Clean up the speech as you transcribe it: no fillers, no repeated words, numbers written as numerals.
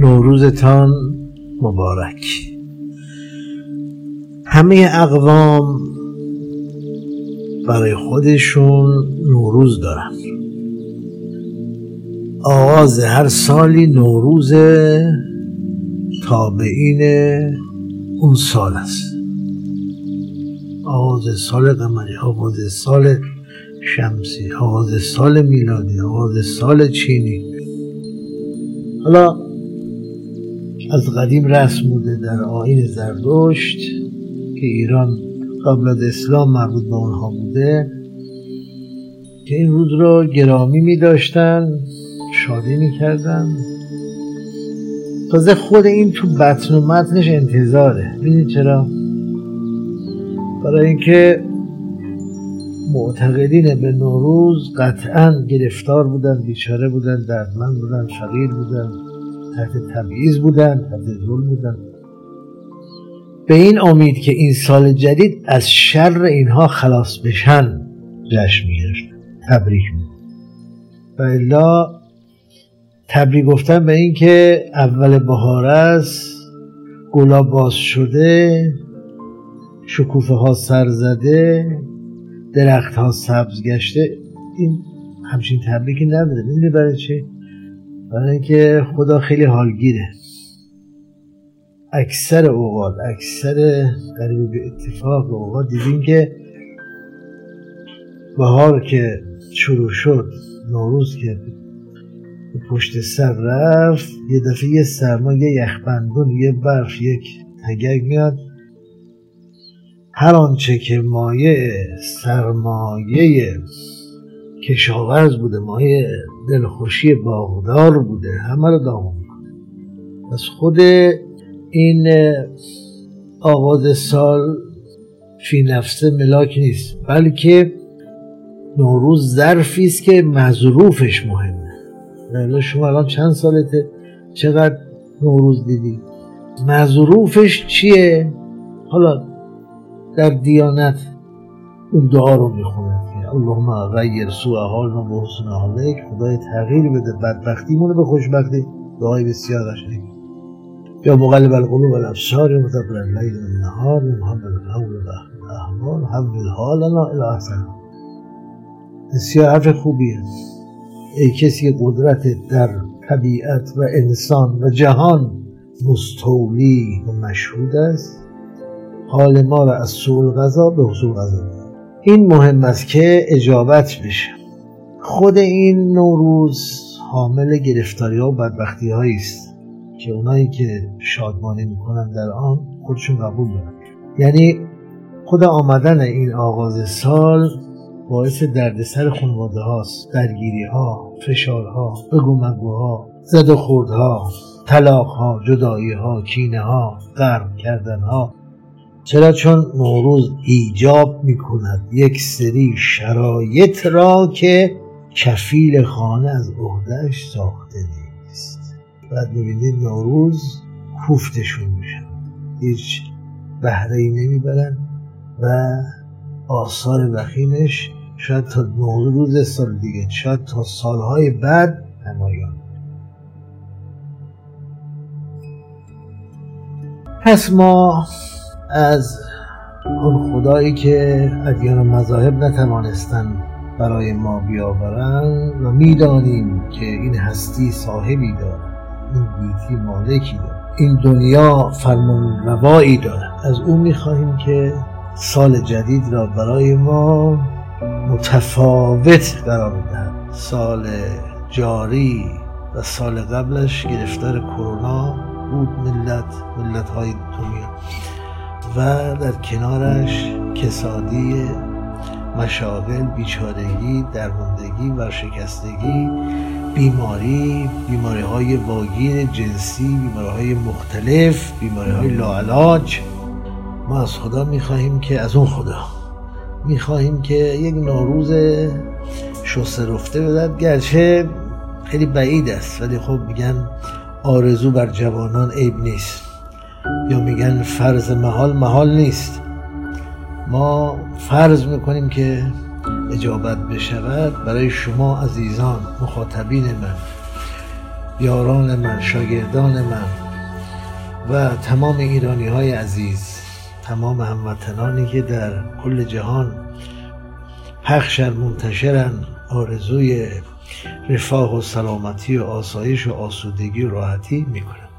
نوروزتان مبارک. همه اقوام برای خودشون نوروز دارن. آغاز هر سالی نوروز تابعین اون سال است. آغاز سال قمری، آغاز سال شمسی، آغاز سال میلادی، آغاز سال چینی. حالا از قدیم رسم بوده در آیین زردشت که ایران قبل از اسلام مربوط به اونها بوده که این روز رو گرامی می داشتن، شادی می کردن. تازه خود این تو بطن و متنش انتظاره. ببینید چرا؟ برای اینکه معتقدین به نوروز قطعا گرفتار بودن، بیچاره بودن، دردمند بودن، فقیر بودن، تحت تبعیض بودن، تحت ظلم بودن. به این امید که این سال جدید از شر اینها خلاص بشن جشن می‌گرفتن، تبریک می‌گفتن. و الا تبریک گفتن به این که اول بهار است، گلا باز شده، شکوفه ها سر زده، درخت ها سبز گشته، این همچین تبریکی نداره. میدونی برای چی؟ برای اینکه خدا خیلی حالگیره. اکثر اوقات، اکثر قریب به اتفاق اوقات دیدیم که بهار که شروع شد، نوروز که پشت سر رفت، یه دفعه یه سرما، یه یخبندون، یه برف، یک تگرگ میاد. هر آنچه که مایه سرمایه کشاورز بوده، مایه دلخوشی باغدار بوده، همه رو داغون میکنه. از خود این آغاز سال فی نفسه ملاک نیست، بلکه نوروز ظرفی است که مظروفش مهمه. مثلا شما الان چند سالته؟ چقدر نوروز دیدی؟ مظروفش چیه؟ حالا در دیانت اون دعا رو میخونن که اللهم غیر سوء حالنا بحسن حالک، خدای تغییر بده بدبختیمون به خوشبختی. دعای بسیار قشنگه. یا مقلب القلوب الابصار مثبت اللیل و النهار محمد الحول و الاحوال حول حالنا الی احسن. بسیار حرف خوبیه. ای کسی که قدرت در طبیعت و انسان و جهان مستولی و مشهود است، حال ما را از سوء القضا به حسن القضا. این مهم است که اجابت بشه. خود این نوروز حامل گرفتاری ها و بدبختی هایی است که اونایی که شادمانی میکنن در آن خودشون قبول دارن. یعنی خود آمدن این آغاز سال باعث دردسر خانواده هاست، درگیری ها، فشار ها، بگومگو ها، زد و خورد ها، طلاق ها، جدایی ها، کینه ها، غرب کردن ها. چرا؟ چون نوروز ایجاب میکند یک سری شرایط را که کفیل خانه از عهده‌اش ساخته نیست. بعد میبینید نوروز کوفتشون میشن، هیچ بهره‌ای نمیبرن و آثار وخیمش شاید تا نوروز سال دیگه، شاید تا سالهای بعد نمایان. پس ما از اون خدایی که ادیان و مذاهب نتوانستن برای ما بیاورن و میدانیم که این هستی صاحبی داره، این گیتی مالکی داره، این دنیا فرمان روایی داره، از اون میخواهیم که سال جدید را برای ما متفاوت قرار بدهد. سال جاری و سال قبلش گرفتار کرونا بود ملت‌های دنیا و در کنارش کسادی، مشاغل، بیچارگی، درماندگی، ورشکستگی، بیماری‌های واگیر جنسی، بیماری‌های مختلف، بیماری‌های لاعلاج. ما از خدا می‌خواهیم که از اون خدا می‌خواهیم که یک نوروز شسته رفته بدهد. گرچه خیلی بعید است، ولی خب میگن آرزو بر جوانان عیب نیست، یا میگن فرض محال نیست. ما فرض میکنیم که اجابت بشود. برای شما عزیزان مخاطبین من یاران من، شاگردان من و تمام ایرانی های عزیز، تمام هموطنانی که در کل جهان پخش منتشرن، آرزوی رفاه و سلامتی و آسایش و آسودگی و راحتی میکنن.